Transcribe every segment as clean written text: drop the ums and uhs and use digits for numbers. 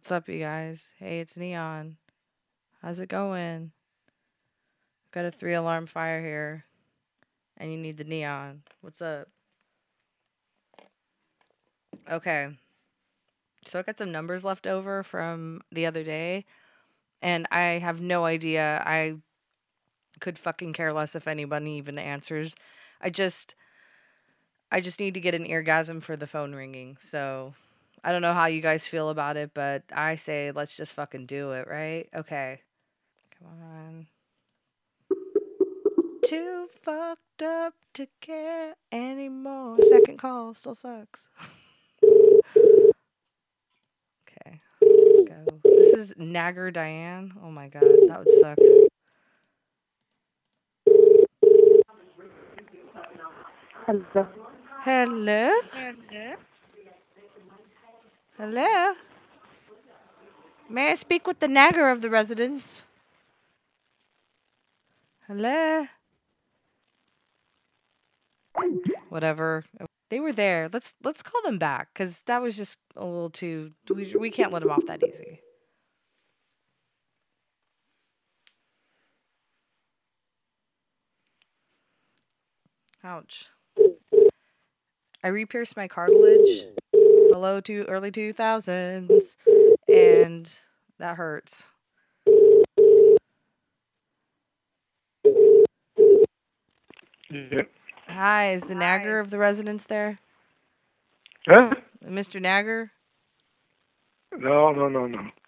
What's up, you guys? Hey, it's Neon. How's it going? I've got a 3-alarm fire here, and you need the neon. What's up? Okay. So I got some numbers left over from the other day, and I have no idea. I could fucking care less if anybody even answers. I just need to get an eargasm for the phone ringing. So I don't know how you guys feel about it, but I say let's just fucking do it, right? Okay. Come on. Too fucked up to care anymore. Second call still sucks. Okay. Let's go. This is Nagger Diane. Oh my god, that would suck. Hello. Hello. Hello. Hello. May I speak with the nagger of the residence? Hello. Whatever. They were there. Let's call them back, because that was just a little too... We can't let them off that easy. Ouch. I re-pierced my cartilage. Hello to early 2000s, and that hurts. Yeah. Hi, is the nagger of the residence there? Huh? Mr. Nagger? No.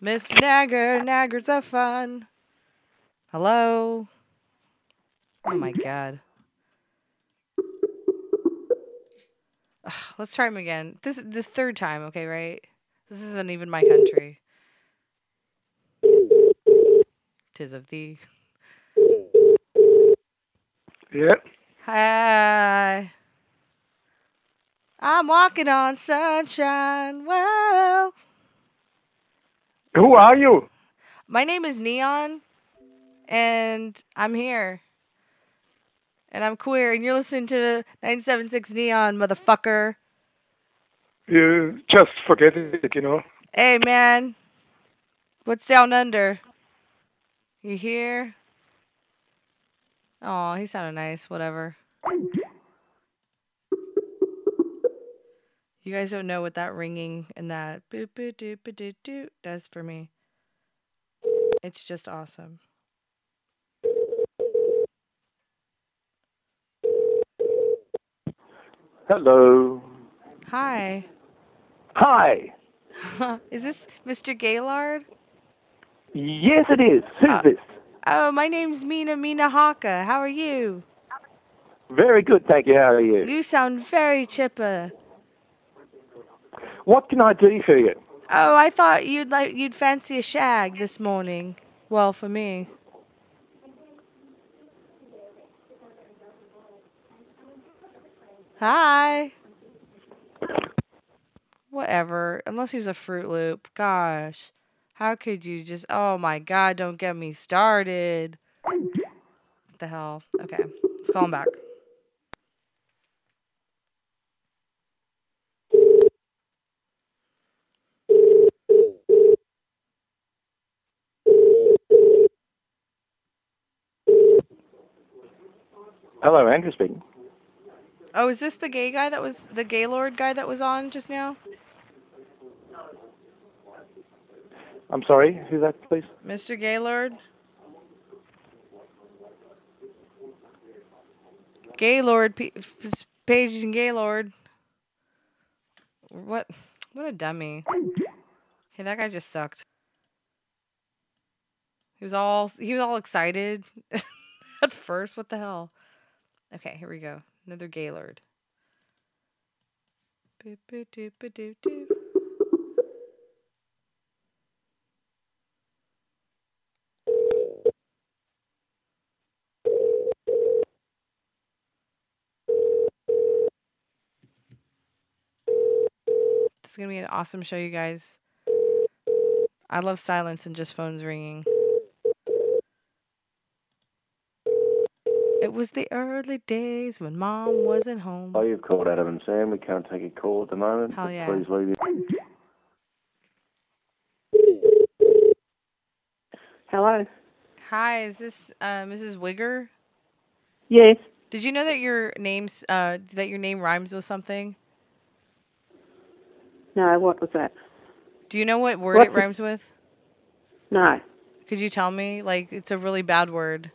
Mr. Nagger, naggers are fun. Hello? Oh my god. Let's try him again. This third time, okay, right? This isn't even my country. 'Tis of thee. Yep. Hi. I'm walking on sunshine. Wow. Who are you? My name is Neon, and I'm here. And I'm queer, and you're listening to 976 Neon, motherfucker. You just forget it, you know. Hey, man. What's down under? You hear? Aw, he sounded nice. Whatever. You guys don't know what that ringing and that boop boop doop boop doop doop does for me. It's just awesome. Hello. Hi. Hi. Is this Mr. Gaylord? Yes, it is. Who's this? Oh, my name's Mina Harker. How are you? Very good, thank you. How are you? You sound very chipper. What can I do for you? Oh, I thought you'd fancy a shag this morning. Well, for me. Hi. Whatever. Unless he was a Fruit Loop. Gosh. How could you just... Oh, my God. Don't get me started. What the hell? Okay. Let's call him back. Hello, Andrew speaking. Oh, is this the gay guy that was the Gaylord guy that was on just now? I'm sorry, who's that, please? Mr. Gaylord. Gaylord, Paige and Gaylord. What a dummy. Hey, that guy just sucked. He was all excited at first. What the hell? Okay, here we go. Another Gaylord. Boop, boop, doop, boop, doop, doop. This is going to be an awesome show, you guys. I love silence and just phones ringing. It was the early days when Mom wasn't home. Oh, you've called Adam and Sam. We can't take a call at the moment. Hell yeah. Please leave it. Hello. Hi, is this Mrs. Wigger? Yes. Did you know that your name rhymes with something? No, what was that? Do you know what word it rhymes with? No. Could you tell me? Like, it's a really bad word.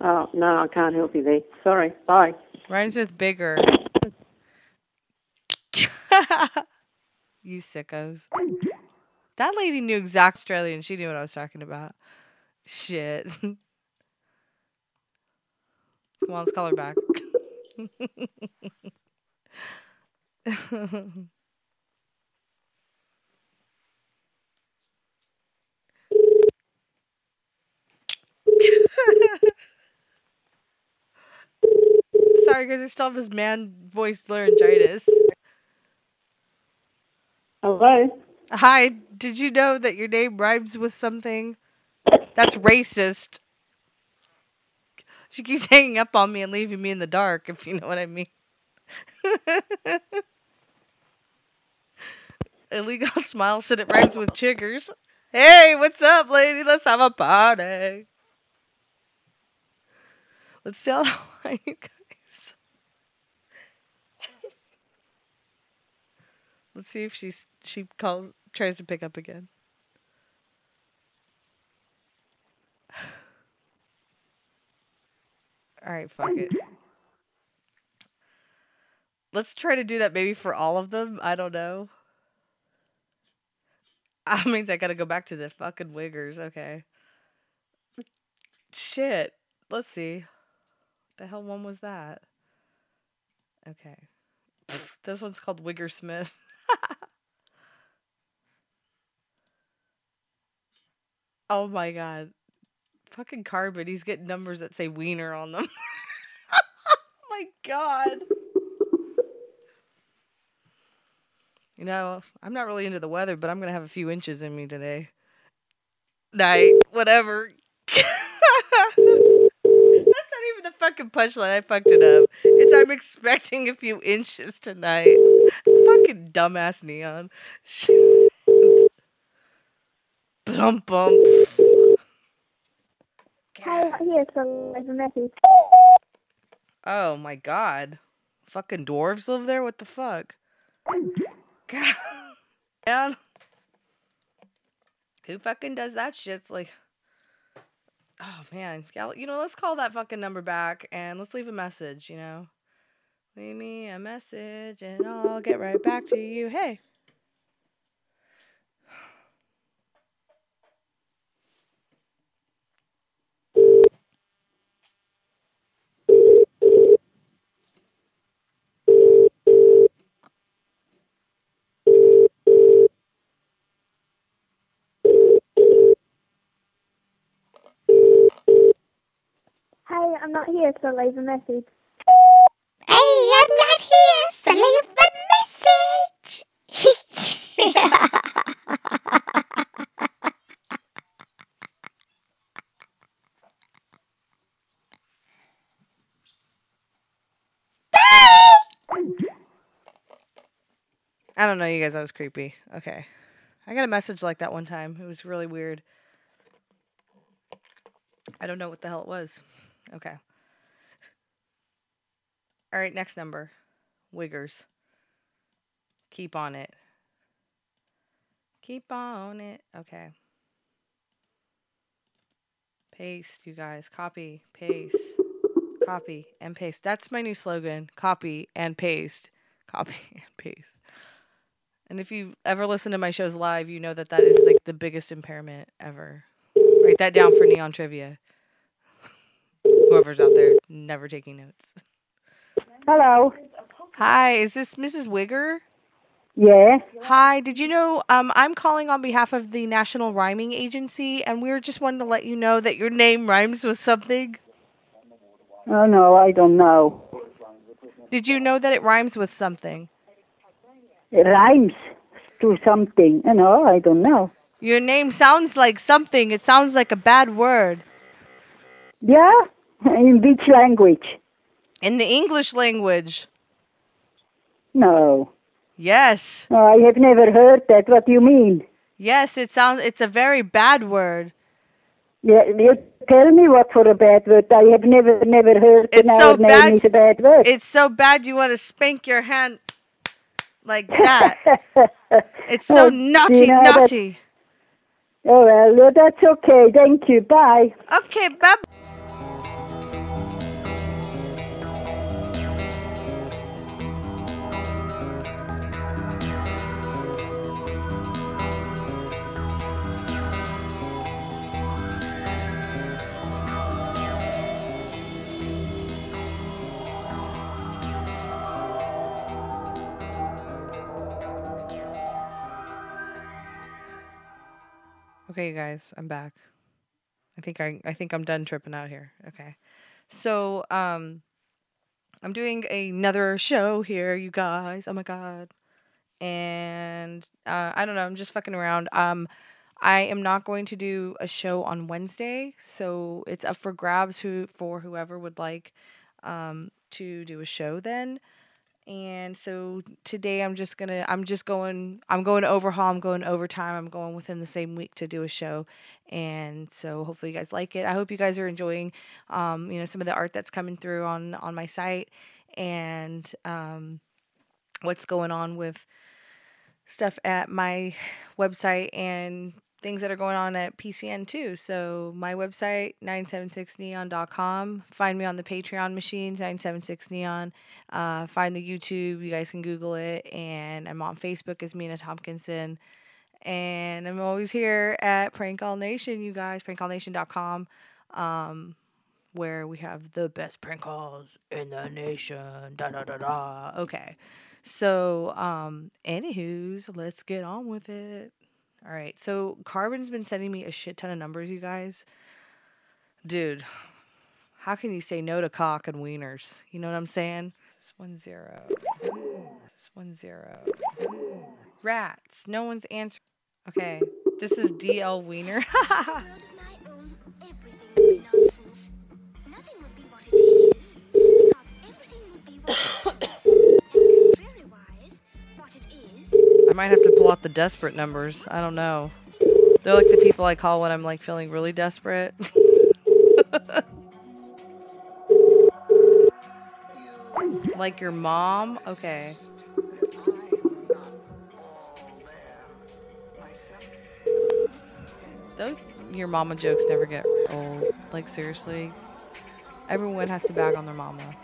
Oh, no, I can't help you there. Sorry, bye. Rhymes with bigger. You sickos. That lady knew exact Australian. She knew what I was talking about. Shit. Come on, let's call her back. Sorry, guys, I still have this man voice laryngitis. Hello. Hi, did you know that your name rhymes with something? That's racist. She keeps hanging up on me and leaving me in the dark, if you know what I mean. Illegal smile said it rhymes with chiggers. Hey, what's up, lady? Let's have a party. Let's tell why you guys. Let's see if she calls, tries to pick up again. All right, fuck it. Let's try to do that maybe for all of them. I don't know. That means I gotta go back to the fucking Wiggers. Okay. Shit. Let's see. What the hell one was that? Okay. This one's called Wigger Smith. Oh my god. Fucking Carbon. He's getting numbers that say wiener on them. Oh my god. You know, I'm not really into the weather, but I'm going to have a few inches in me today. Night. Whatever. That's not even the fucking punchline. I fucked it up. It's I'm expecting a few inches tonight. Fucking dumbass Neon. Shit. Bump bump. God. Oh my god. Fucking dwarves live there? What the fuck? God. Man. Who fucking does that shit? It's like, oh man. Yeah, you know, let's call that fucking number back and let's leave a message, you know? Leave me a message and I'll get right back to you. Hey. I'm not here, so leave a message. Hey, I'm not here, so leave a message. Bye! I don't know, you guys, that was creepy. Okay. I got a message like that one time. It was really weird. I don't know what the hell it was. Okay. All right, next number. Wiggers. Keep on it. Keep on it. Okay. Paste, you guys. Copy, paste. Copy and paste. That's my new slogan. Copy and paste. Copy and paste. And if you ever listen to my shows live, you know that that is like the biggest impairment ever. Write that down for Neon Trivia. Whoever's out there never taking notes. Hello. Hi, is this Mrs. Wigger? Yes. Hi, did you know I'm calling on behalf of the National Rhyming Agency, and we were just wanting to let you know that your name rhymes with something. Oh, no, I don't know. Did you know that it rhymes with something? It rhymes to something. No, I don't know. Your name sounds like something. It sounds like a bad word. Yeah? In which language? In the English language. No. Yes. Oh, I have never heard that. What do you mean? Yes, it's a very bad word. Yeah, you tell me what sort of bad word. I have never heard the name is a bad word. It's so bad you want to spank your hand like that. It's so naughty, naughty. Oh, well, that's okay. Thank you. Bye. Okay, bye. Okay, you guys, I'm back. I think I'm done tripping out here. Okay. So, I'm doing another show here, you guys. Oh my God. And I don't know, I'm just fucking around. I am not going to do a show on Wednesday, so it's up for grabs for whoever would like to do a show then. And so today I'm going to overhaul. I'm going overtime. I'm going within the same week to do a show. And so hopefully you guys like it. I hope you guys are enjoying, you know, some of the art that's coming through on my site and, what's going on with stuff at my website and things that are going on at PCN too. So my website, 976neon.com. Find me on the Patreon machine, 976neon. Find the YouTube. You guys can Google it. And I'm on Facebook as Mina Tompkinson. And I'm always here at PrankAllNation, you guys. PrankAllNation.com, where we have the best prank calls in the nation. Okay. So, anywho's, let's get on with it. All right, so Carbon's been sending me a shit ton of numbers, you guys. Dude, how can you say no to cock and wieners? You know what I'm saying? This is 10. This is 10. Rats, no one's answering. Okay, this is DL Wiener. I might have to pull out the desperate numbers. I don't know. They're like the people I call when I'm like feeling really desperate. Like your mom? Okay. Those your mama jokes never get old. Like seriously. Everyone has to bag on their mama.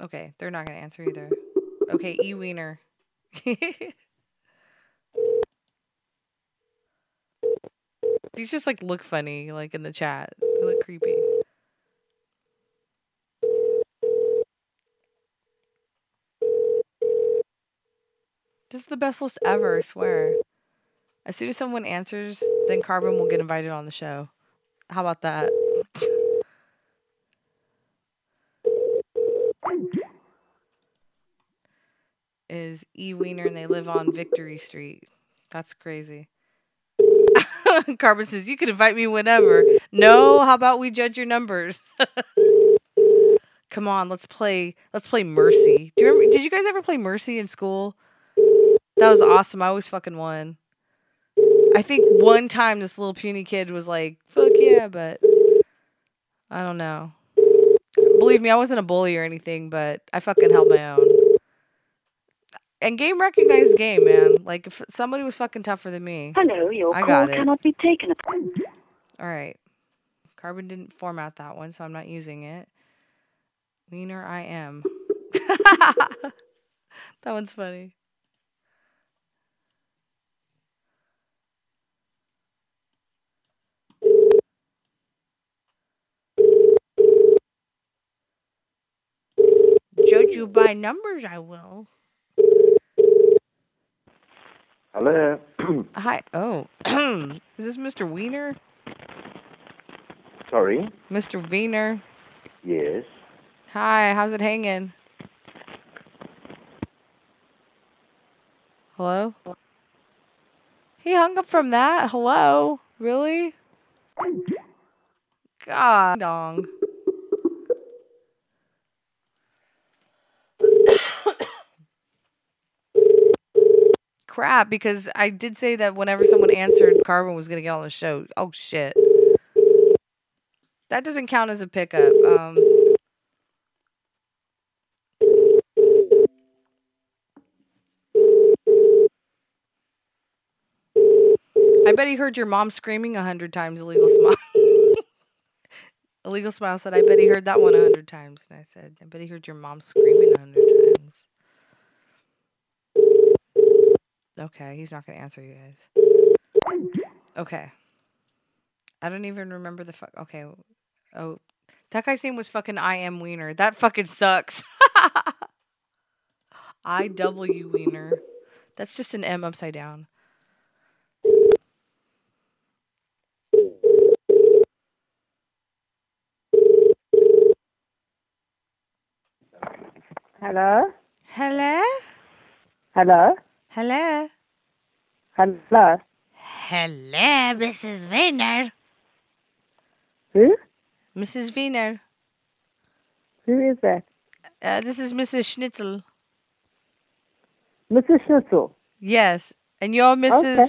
Okay, they're not gonna answer either. Okay, E Wiener. These just like look funny, like in the chat. They look creepy. This is the best list ever, I swear. As soon as someone answers, then Carbon will get invited on the show. How about that? Is E. Wiener and they live on Victory Street. That's crazy. Carbon says, you can invite me whenever. No, how about we judge your numbers? Come on, let's play Mercy. Do you remember, did you guys ever play Mercy in school? That was awesome. I always fucking won. I think one time this little puny kid was like, fuck yeah, but I don't know. Believe me, I wasn't a bully or anything, but I fucking held my own. And game recognized game, man. Like, if somebody was fucking tougher than me. Hello, your call cannot be taken. All right. Carbon didn't format that one, so I'm not using it. Wiener I am. That one's funny. Judge you by numbers, I will. Hello. Hi. Oh. Is this Mr. Wiener? Sorry? Mr. Wiener? Yes. Hi. How's it hanging? Hello? He hung up from that? Hello? Really? God. Dong. crap, because I did say that whenever someone answered, Carvin was going to get on the show. Oh, shit. That doesn't count as a pickup. I bet he heard your mom screaming 100 times, Illegal Smile. Illegal Smile said, I bet he heard that one 100 times. And I said, I bet he heard your mom screaming 100 times. Okay, he's not going to answer you guys. Okay. I don't even remember the fuck. Okay. Oh, that guy's name was fucking I Am Wiener. That fucking sucks. IW Wiener. That's just an M upside down. Hello? Hello? Hello? Hello? Hello? Hello, Mrs. Wiener. Who? Mrs. Wiener. Who is that? This is Mrs. Schnitzel. Mrs. Schnitzel? Yes. And you're Mrs. Okay.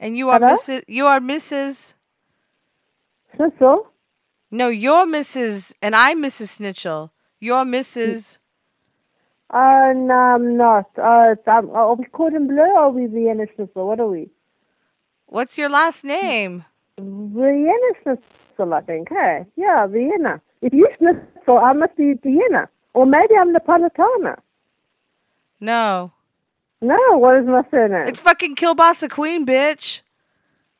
And you are Mrs. You are Mrs. Schnitzel? No, you're Mrs. And I'm Mrs. Schnitzel. You're Mrs. No, I'm not. Are we cordon bleu or are we Wienerschnitzel? What are we? What's your last name? Wienerschnitzel, I think. Hey, yeah, Vienna. If you Schnitzel, I must be Vienna. Or maybe I'm Napolitana. No. No, what is my surname? It's fucking Kielbasa Queen, bitch.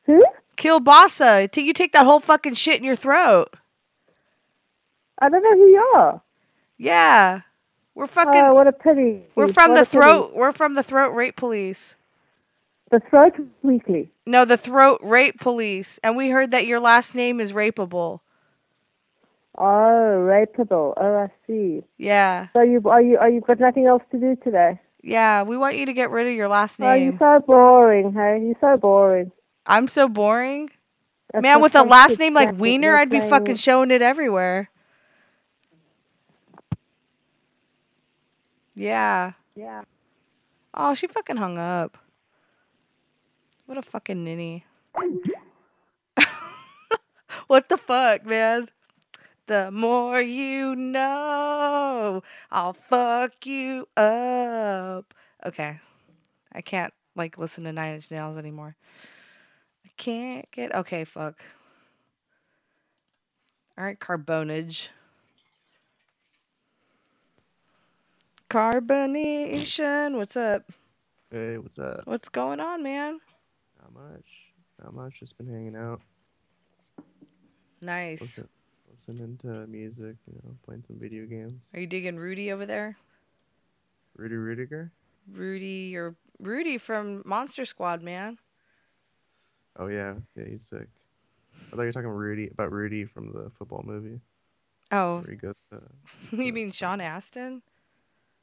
Who? Kielbasa. You take that whole fucking shit in your throat. I don't know who you are. Yeah. We're fucking... Oh, what a pity. We're from the throat... Pity. We're from the Throat Rape Police. The Throat Weekly? No, the Throat Rape Police. And we heard that your last name is Rapeable. Oh, Rapeable. Oh, I see. Yeah. So you've got nothing else to do today? Yeah, we want you to get rid of your last name. Oh, you're so boring, hey? You're so boring. I'm so boring? That's man, with a last name like Wiener, I'd be fucking showing it everywhere. Yeah. Yeah. Oh, she fucking hung up. What a fucking ninny. What the fuck, man? The more you know, I'll fuck you up. Okay. I can't, like, listen to 9 Inch Nails anymore. I can't get... Okay, fuck. All right, Carbonage. Carbonation, what's up? Hey, what's up? What's going on, man? Not much. Not much. Just been hanging out. Nice. Listening to music, you know, playing some video games. Are you digging Rudy over there? Rudy Rudiger? Rudy, you're Rudy from Monster Squad, man. Oh, yeah. Yeah, he's sick. I thought you were talking about Rudy from the football movie. Oh. Where he goes to... You mean Sean Astin?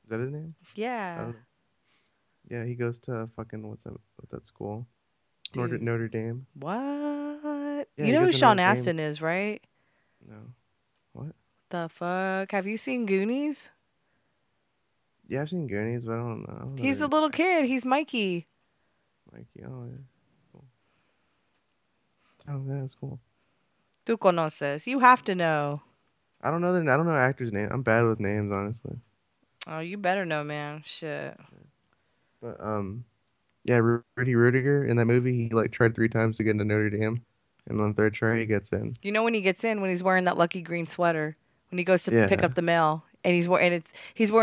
Is that his name? Yeah. Yeah, he goes to fucking what's that school? Notre Dame. What? Yeah, you know who Sean Astin is, right? No. What the fuck? Have you seen Goonies? Yeah, I've seen Goonies, but I don't know. He's the little kid. He's Mikey. Mikey, oh yeah. Cool. Oh yeah, that's cool. Tú conoces. You have to know. I don't know actors' names. I'm bad with names, honestly. Oh, you better know, man. Shit. But, yeah, Rudy Rudiger, in that movie, he, like, tried 3 times to get into Notre Dame. And on the 3rd try, he gets in. You know when he gets in? When he's wearing that lucky green sweater. When he goes to pick up the mail. And he's wearing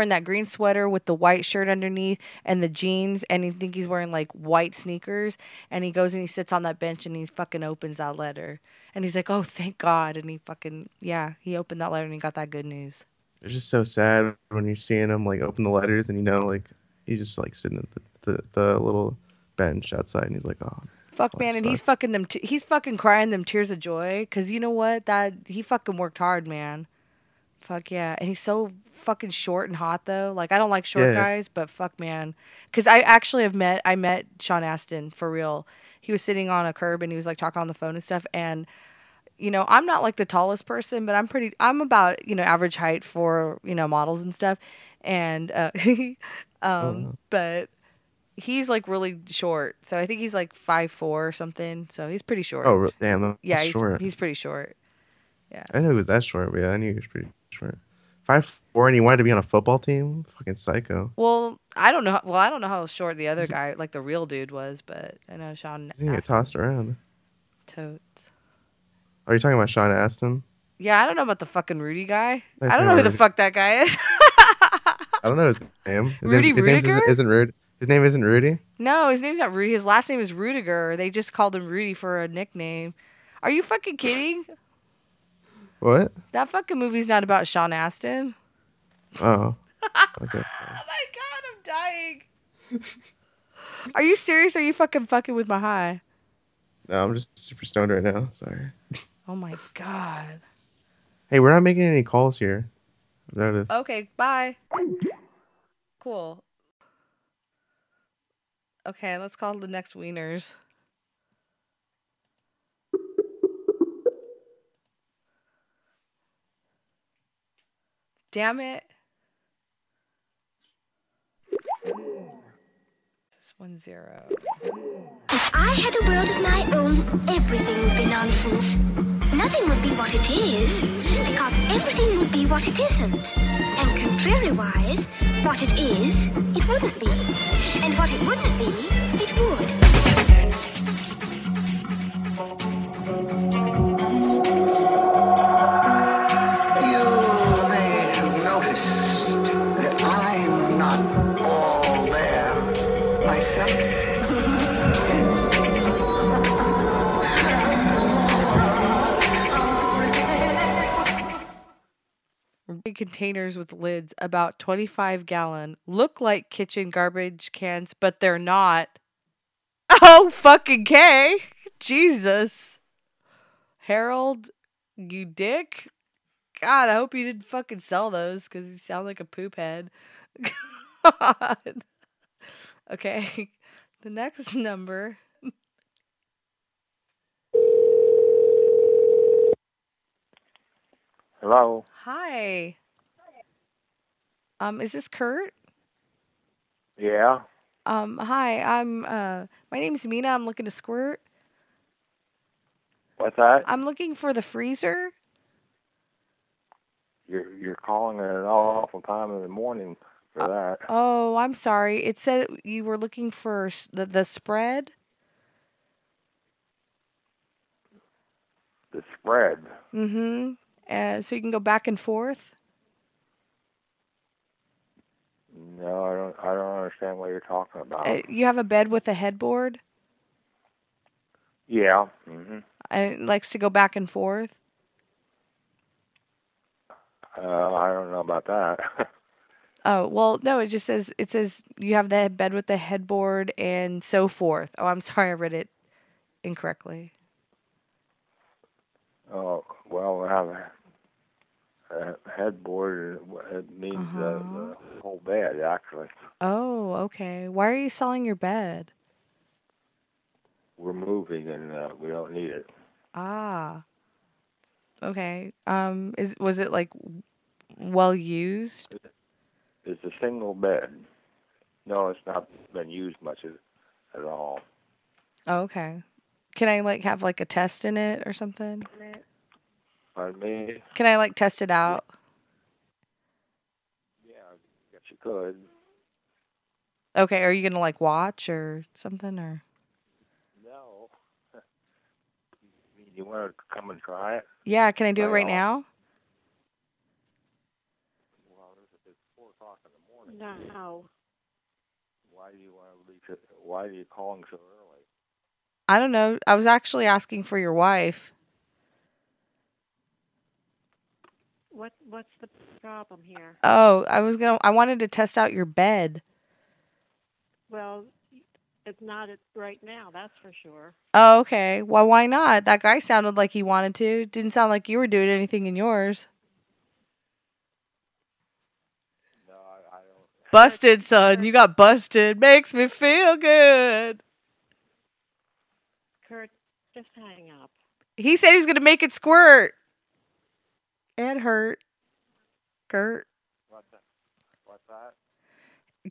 that green sweater with the white shirt underneath and the jeans. And I think he's wearing, like, white sneakers. And he goes and he sits on that bench and he fucking opens that letter. And he's like, oh, thank God. And he fucking, yeah, he opened that letter and he got that good news. It's just so sad when you're seeing him, like, open the letters and, you know, like, he's just, like, sitting at the little bench outside and he's like, oh. Fuck, man, and sucks. He's fucking them, he's fucking crying them tears of joy because you know what? He fucking worked hard, man. Fuck, yeah. And he's so fucking short and hot, though. Like, I don't like short guys, but fuck, man. Because I actually met Sean Astin, for real. He was sitting on a curb and he was, like, talking on the phone and stuff, and... You know, I'm not like the tallest person, but I'm about, you know, average height for, you know, models and stuff. And But he's like really short. So I think he's like 5'4" or something. So he's pretty short. Oh, damn. Yeah, he's pretty short. Yeah. I didn't know he was that short, but yeah, I knew he was pretty short. 5'4" and he wanted to be on a football team? Fucking psycho. Well, I don't know. Well, I don't know how short the other guy, like the real dude was, but I know Sean. He's gonna get tossed around. Totes. Are you talking about Sean Astin? Yeah, I don't know about the fucking Rudy guy. I don't know who the fuck that guy is. I don't know his name. His name isn't Rudy? No, his name's not Rudy. His last name is Rudiger. They just called him Rudy for a nickname. Are you fucking kidding? What? That fucking movie's not about Sean Astin. Oh. Okay. Oh my god, I'm dying. Are you serious? Are you fucking with my high? No, I'm just super stoned right now. Sorry. Oh my god. Hey, we're not making any calls here. Notice. Okay, bye. Cool. Okay, let's call the next Wieners. Damn it. This is 10. If I had a world of my own, everything would be nonsense. Nothing would be what it is, because everything would be what it isn't. And contrariwise, what it is, it wouldn't be. And what it wouldn't be, it would. You may have noticed that I'm not all there myself. Containers with lids about 25-gallon look like kitchen garbage cans, but they're not. Oh fucking K. Jesus. Harold, you dick. God, I hope you didn't fucking sell those because you sound like a poop head. God. Okay. The next number. Hello. Hi. Is this Kurt? Yeah. Hi, my name's Mina. I'm looking to squirt. What's that? I'm looking for the freezer. You're calling at an awful time in the morning for that. Oh, I'm sorry. It said you were looking for the spread. The spread. Mm-hmm. So you can go back and forth. No, I don't understand what you're talking about. You have a bed with a headboard? Yeah. Mm-hmm. And it likes to go back and forth? I don't know about that. Oh, well, no, it just says, it says you have the bed with the headboard and so forth. Oh, I'm sorry, I read it incorrectly. Oh, well, I have a headboard. It means the whole bed, actually. Oh, okay. Why are you selling your bed? We're moving, and we don't need it. Ah. Okay. Was it, like, well-used? It's a single bed. No, it's not been used much at all. Oh, okay. Can I, like, have, like, a test in it or something? Pardon me? Can I, like, test it out? Yeah, I guess you could. Okay, are you going to, like, watch or something? Or no. You want to come and try it? Yeah, can I do it right now? Well, it's 4 o'clock in the morning. No. Why do you want to leave it? Why are you calling so early? I don't know. I was actually asking for your wife. What's the problem here? Oh, I wanted to test out your bed. Well, it's not right now, that's for sure. Oh, okay. Well, why not? That guy sounded like he wanted to. Didn't sound like you were doing anything in yours. No, I don't. Busted, son. You got busted. Makes me feel good. Kurt, just hang up. He said he was going to make it squirt. And hurt. Kurt. What's that?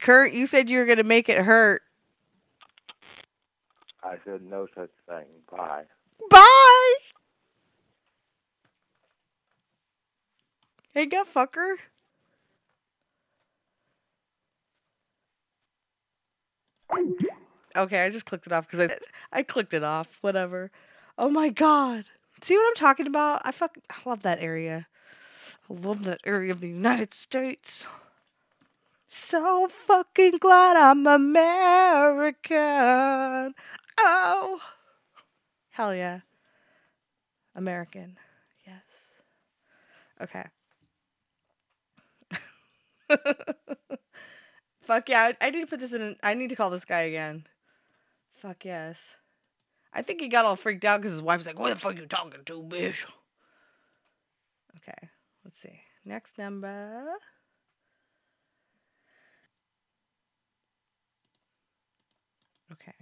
Kurt, you said you were going to make it hurt. I said no such thing. Bye. Bye! Hang up, fucker. Okay, I just clicked it off because I clicked it off. Whatever. Oh my god. See what I'm talking about? I love that area. I love that area of the United States. So fucking glad I'm American. Oh. Hell yeah. American. Yes. Okay. Fuck yeah. I need to put this in. I need to call this guy again. Fuck yes. I think he got all freaked out because his wife's like, what the fuck you talking to, bitch? Okay. Let's see. Next number. Okay.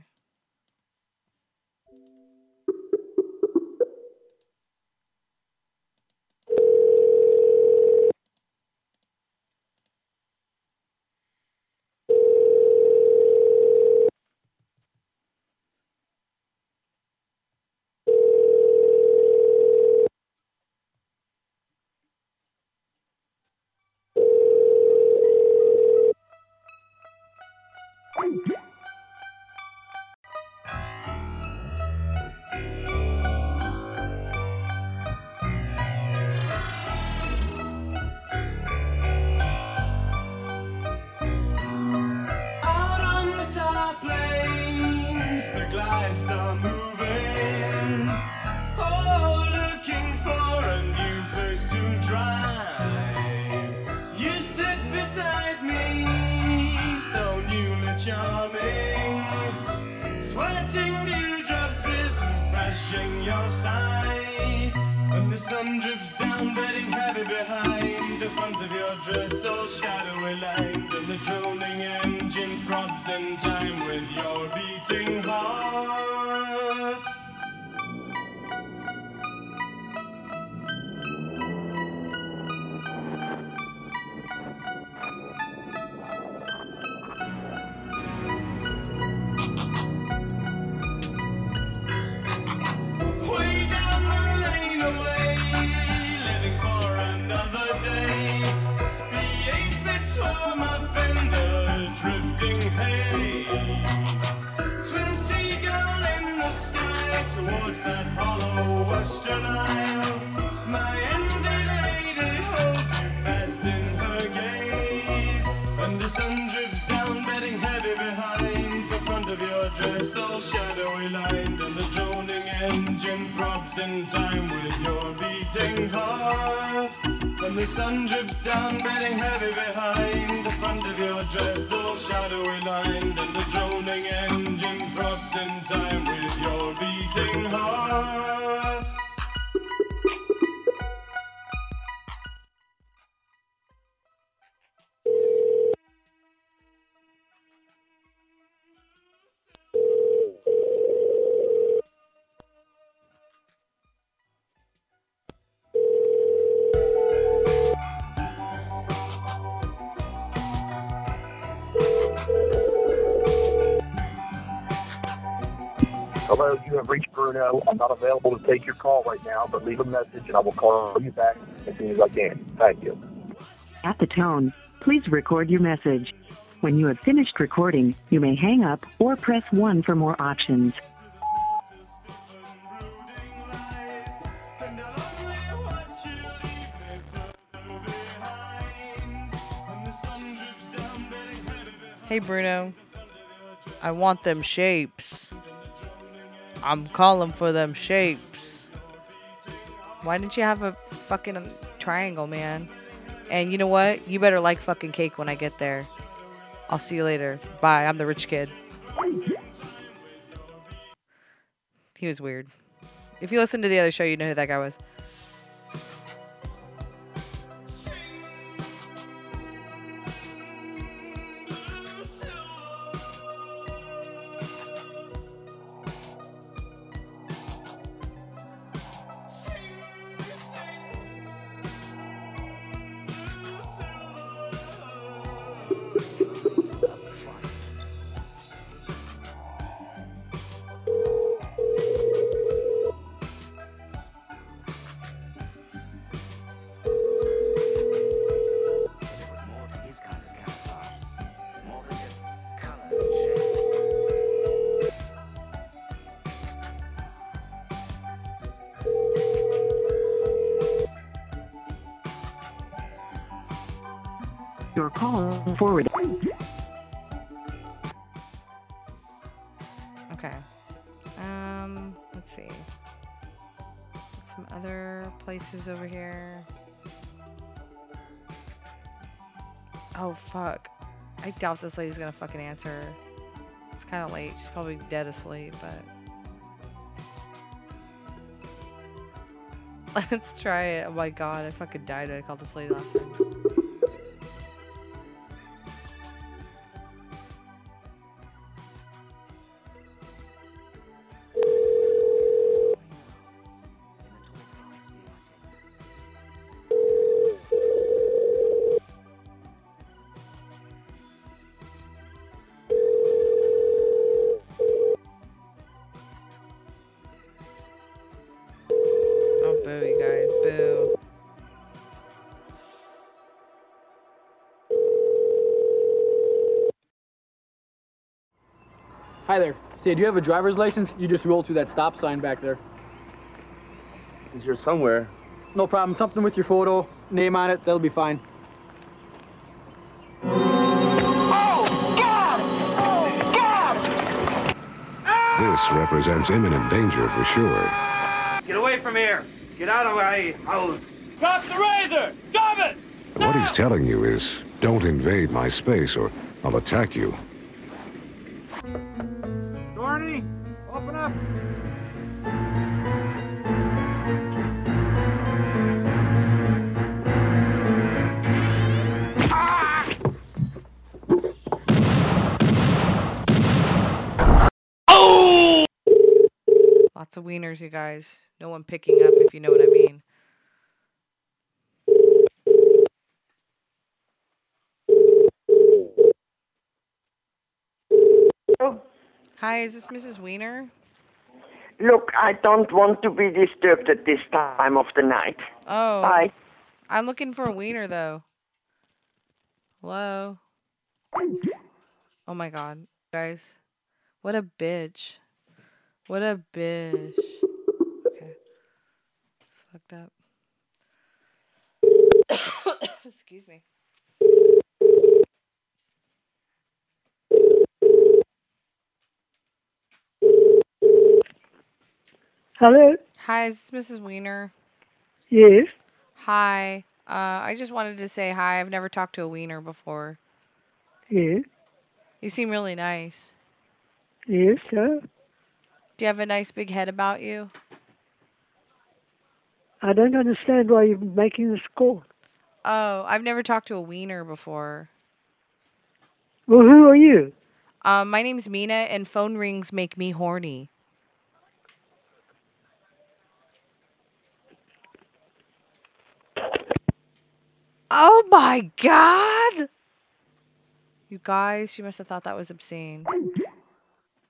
Hello, you have reached Bruno. I'm not available to take your call right now, but leave a message and I will call you back as soon as I can. Thank you. At the tone, please record your message. When you have finished recording, you may hang up or press 1 for more options. Hey, Bruno. I want them shapes. I'm calling for them shapes. Why didn't you have a fucking triangle, man? And you know what? You better like fucking cake when I get there. I'll see you later. Bye. I'm the rich kid. He was weird. If you listen to the other show, you know who that guy was. Your call forward. Okay. Let's see. Some other places over here. Oh, fuck. I doubt this lady's gonna fucking answer. It's kind of late. She's probably dead asleep, but... Let's try it. Oh my god, I fucking died when I called this lady last time. Hi there. Say, do you have a driver's license? You just rolled through that stop sign back there. It's here somewhere. No problem. Something with your photo, name on it, that'll be fine. Oh, God! Oh, God! This represents imminent danger for sure. Get away from here! Get out of my house! Drop the razor! Stop it! Stop! What he's telling you is, don't invade my space or I'll attack you. Lots of wieners, you guys. No one picking up, if you know what I mean. Oh. Hi, is this Mrs. Wiener? Look, I don't want to be disturbed at this time of the night. Oh. Bye. I'm looking for a wiener, though. Hello? Oh, my God. Guys, what a bitch. What a bitch. Okay. It's fucked up. Excuse me. Hello. Hi, is this Mrs. Wiener? Yes. Hi. I just wanted to say hi. I've never talked to a wiener before. Yes. You seem really nice. Yes, sir. Do you have a nice big head about you? I don't understand why you're making this call. Oh, I've never talked to a wiener before. Well, who are you? My name's Mina, and phone rings make me horny. Oh, my God! You guys, she must have thought that was obscene.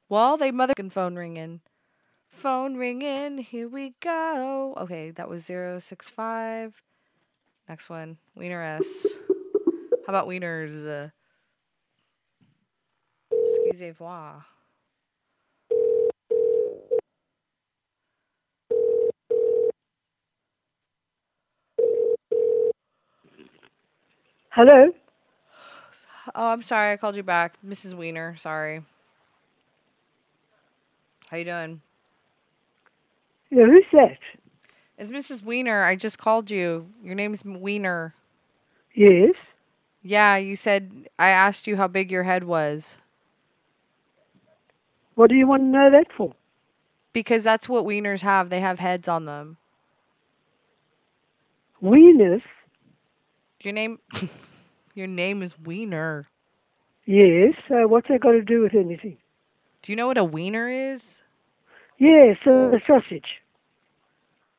Well, they motherfucking phone ringing. Phone ringing, here we go. Okay, that was 065. Next one, Wiener S. How about Wieners? Excusez-moi. Hello? Oh, I'm sorry, I called you back. Mrs. Wiener, sorry. How you doing? Yeah, who's that? It's Mrs. Wiener. I just called you. Your name's Wiener. Yes? Yeah, you said I asked you how big your head was. What do you want to know that for? Because that's what wieners have. They have heads on them. Wieners? Your name... Your name is Wiener. Yes, what's that got to do with anything? Do you know what a wiener is? Yes, a sausage.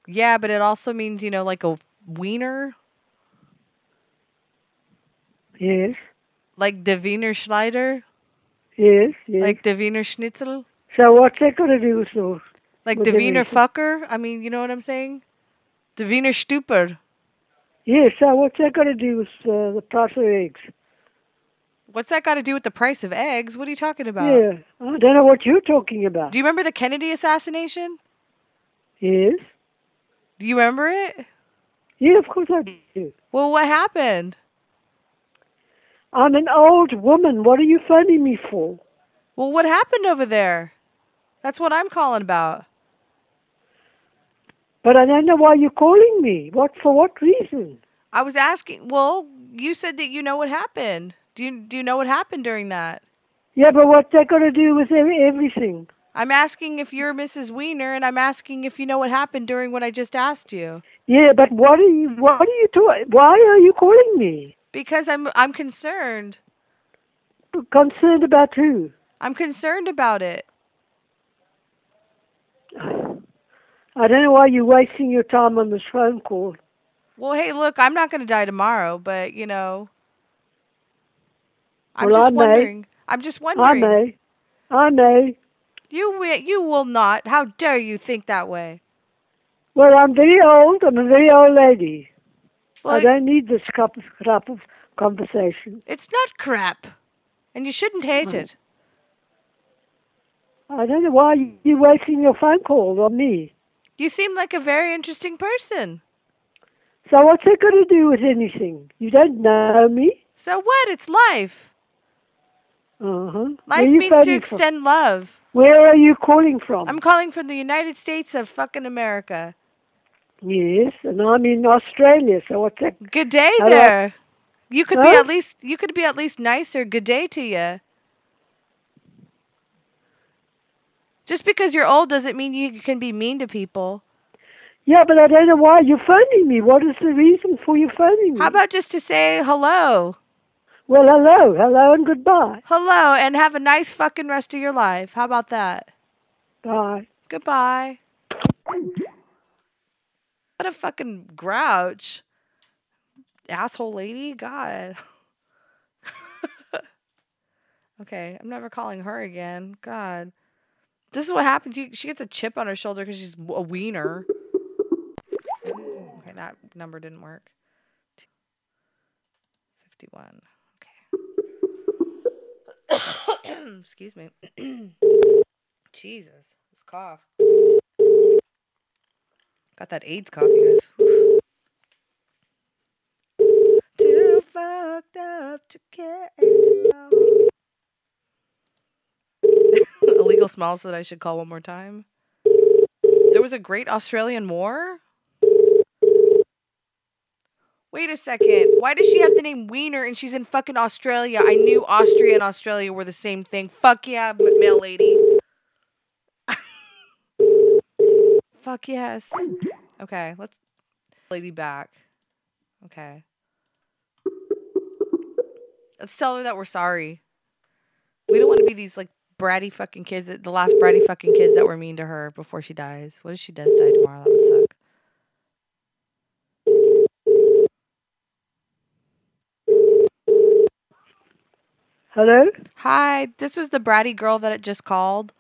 Yeah, but it also means, you know, like a wiener. Yes. Like the Wienerschneider? Yes, yes. Like the Wienerschnitzel? So what's that got to do with those? Like the Wiener fucker? I mean, you know what I'm saying? The Wienerstuper. Yes, so what's that got to do with the price of eggs? What's that got to do with the price of eggs? What are you talking about? Yeah, I don't know what you're talking about. Do you remember the Kennedy assassination? Yes. Do you remember it? Yeah, of course I do. Well, what happened? I'm an old woman. What are you phoning me for? Well, what happened over there? That's what I'm calling about. But I don't know why you're calling me. For what reason? I was asking. Well, you said that you know what happened. Do you know what happened during that? Yeah, but what's that got to do with everything? I'm asking if you're Mrs. Wiener, and I'm asking if you know what happened during what I just asked you. Yeah, but what are you doing? Why are you calling me? Because I'm concerned. Concerned about who? I'm concerned about it. I don't know why you're wasting your time on this phone call. Well, hey, look, I'm not going to die tomorrow, but, you know, I'm just wondering. I may. You will not. How dare you think that way? Well, I'm very old. I'm a very old lady. Well, I don't need this crap of conversation. It's not crap, and you shouldn't hate it. I don't know why you're wasting your phone call on me. You seem like a very interesting person. So what's it going to do with anything? You don't know me. So what? It's life. Life means to extend love. Where are you calling from? I'm calling from the United States of fucking America. Yes, and I'm in Australia. So what's that? Good day there. You could be at least nicer. Good day to you. Just because you're old doesn't mean you can be mean to people. Yeah, but I don't know why you're phoning me. What is the reason for you phoning me? How about just to say hello? Well, hello, and goodbye. Hello, and have a nice fucking rest of your life. How about that? Bye. Goodbye. What a fucking grouch. Asshole lady? God. Okay, I'm never calling her again. God. This is what happens. She gets a chip on her shoulder because she's a wiener. Okay, that number didn't work. 51. Excuse me. Jesus, this cough. Got that AIDS cough, you guys. Too fucked up to care. Illegal smells that I should call one more time. There was a great Australian war? Wait a second. Why does she have the name Wiener and she's in fucking Australia? I knew Austria and Australia were the same thing. Fuck yeah, male lady. Fuck yes. Okay, let's... Lady back. Okay. Let's tell her that we're sorry. We don't want to be these, like, bratty fucking kids, the last bratty fucking kids that were mean to her before she dies. What if she does die tomorrow? That would suck. Hello? Hi, this was the bratty girl that it just called.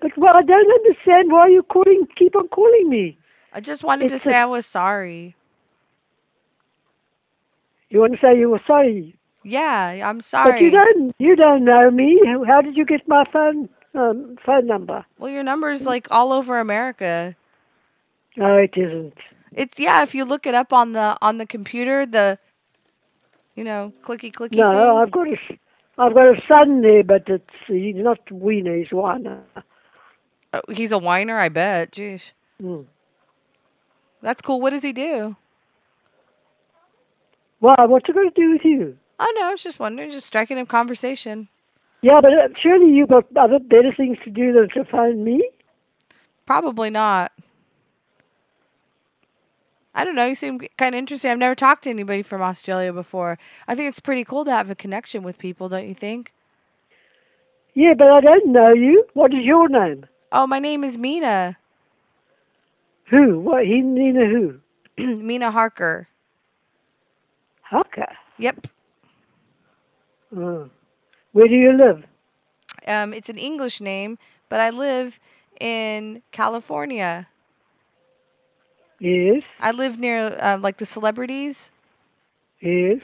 But, well, I don't understand why you keep on calling me. I just wanted to say I was sorry. You want to say you were sorry? Yeah, I'm sorry. But you don't know me. How did you get my phone number? Well, your number's like all over America. No, it isn't. It's if you look it up on the computer, you know, clicky. No, thing. I've got a son there, but he's not Wiener, he's Whiner. Oh, he's a whiner, I bet. Jeez. Mm. That's cool. What does he do? Well, what's it going to do with you? Oh no, I was just wondering, just striking up conversation. Yeah, but surely you've got other better things to do than to phone me. Probably not. I don't know, you seem kind of interesting. I've never talked to anybody from Australia before. I think it's pretty cool to have a connection with people, don't you think? Yeah, but I don't know you. What is your name? Oh, my name is Mina. Who? What? Mina who? Mina Harker. Harker? Yep. Oh. Where do you live? It's an English name, but I live in California. Yes. I live near, like, the celebrities. Yes.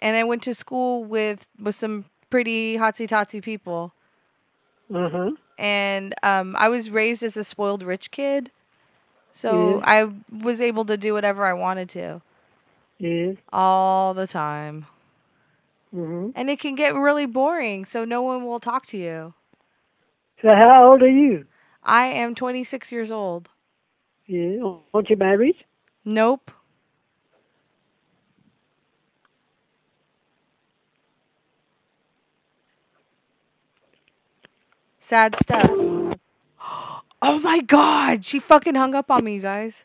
And I went to school with some pretty hotsy-totsy people. Uh-huh. And I was raised as a spoiled rich kid, so yes. I was able to do whatever I wanted to. Yes. All the time. Mm-hmm. And it can get really boring, so no one will talk to you. So how old are you? I am 26 years old. Yeah. Aren't you married? Nope. Sad stuff. Oh my God, she fucking hung up on me, you guys.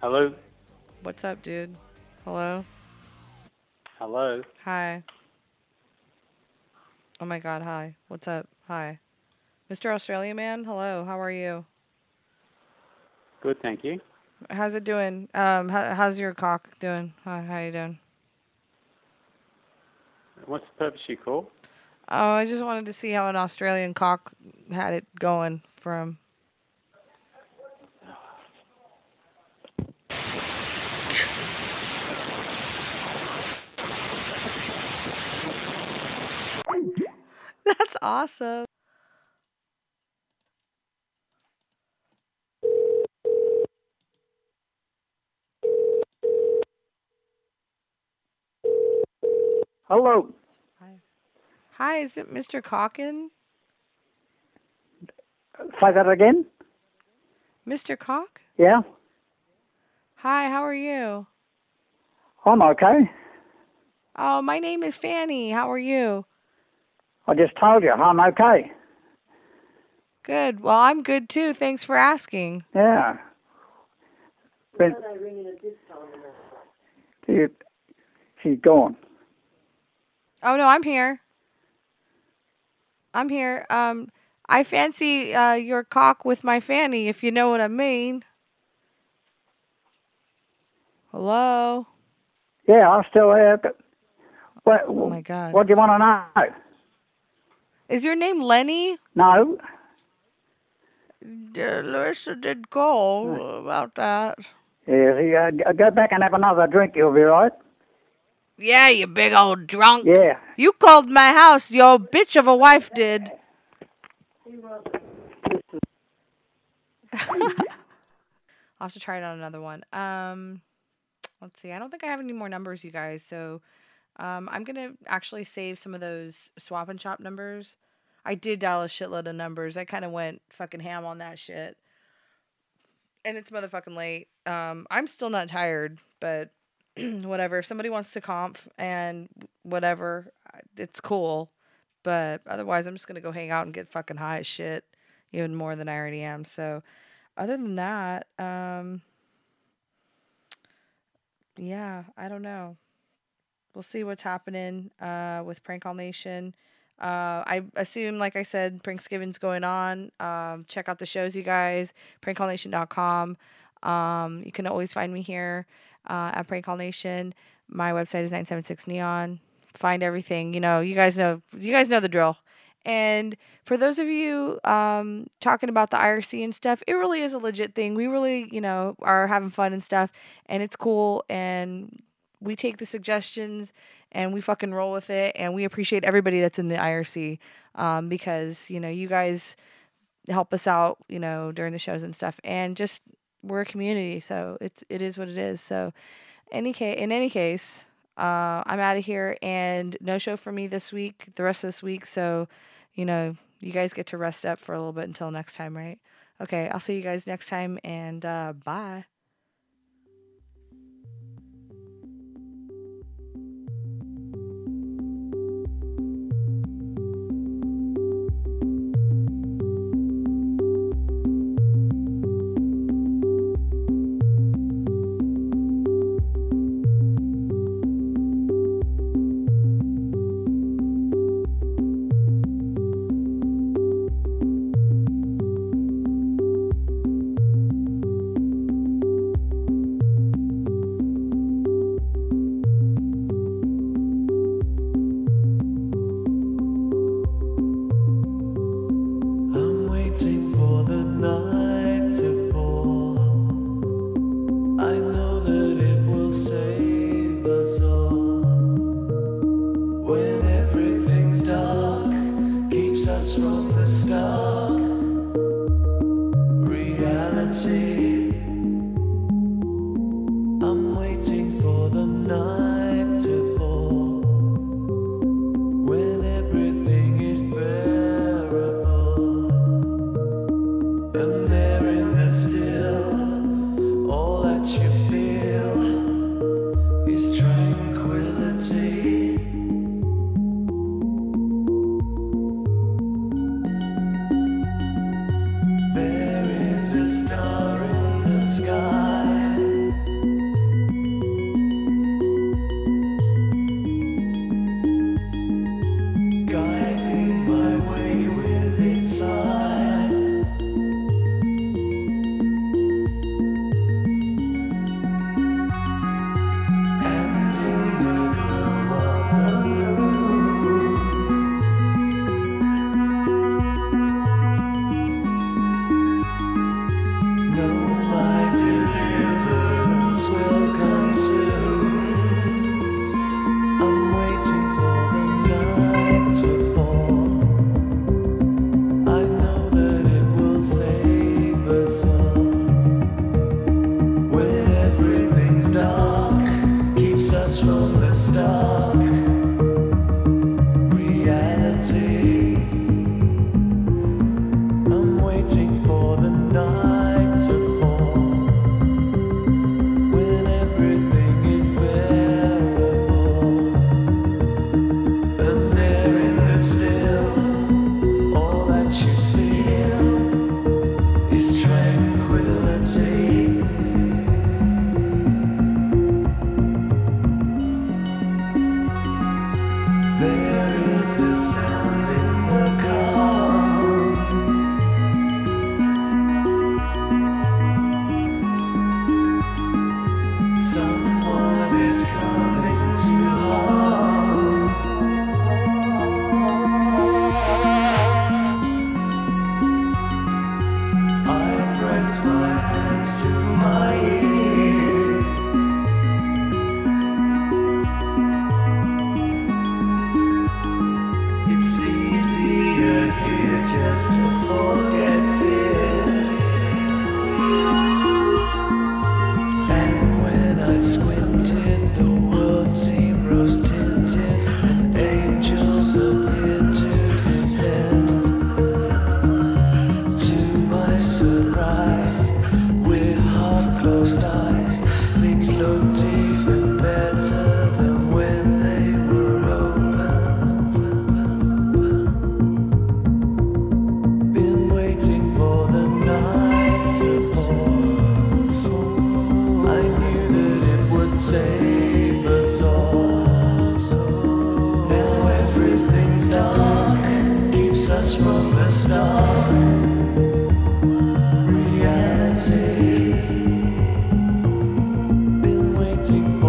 Hello? What's up, dude? Hello? Hello? Hi. Oh my God, hi. What's up? Hi. Mr. Australia Man, hello, how are you? Good, thank you. How's it doing? How's your cock doing? How you doing? What's the purpose of your call? Oh, I just wanted to see how an Australian cock had it going for him. That's awesome. Hello. Hi, is it Mr. Cocken? Say that again? Mr. Cock? Yeah. Hi, how are you? I'm okay. Oh, my name is Fanny. How are you? I just told you, I'm okay. Good. Well, I'm good too. Thanks for asking. Yeah. Why did I ring in at this time? She's gone. Oh, no, I'm here. I'm here. I fancy your cock with my fanny, if you know what I mean. Hello? Yeah, I'm still here. What, oh, my God. What do you want to know? Is your name Lenny? No. Larissa did call about that. Yeah, go back and have another drink. You'll be right. Yeah, you big old drunk. Yeah. You called my house. Your bitch of a wife did. I'll have to try it on another one. Let's see. I don't think I have any more numbers, you guys, so... I'm going to actually save some of those swap and shop numbers. I did dial a shitload of numbers. I kind of went fucking ham on that shit. And it's motherfucking late. I'm still not tired, but whatever. If somebody wants to conf and whatever, it's cool. But otherwise, I'm just going to go hang out and get fucking high as shit, even more than I already am. So other than that, yeah, I don't know. We'll see what's happening with PrankAllNation. I assume, like I said, Pranksgiving's going on. Check out the shows, you guys. PrankAllNation.com. You can always find me here at PrankAllNation. My website is 976neon. Find everything. You know, you guys know the drill. And for those of you talking about the IRC and stuff, it really is a legit thing. We really, you know, are having fun and stuff, and it's cool, and we take the suggestions and we fucking roll with it. And we appreciate everybody that's in the IRC because, you know, you guys help us out, you know, during the shows and stuff. And just we're a community. So it is what it is. So in any case, I'm out of here and no show for me this week, the rest of this week. So, you know, you guys get to rest up for a little bit until next time, right? Okay, I'll see you guys next time and bye. Reality. Been waiting for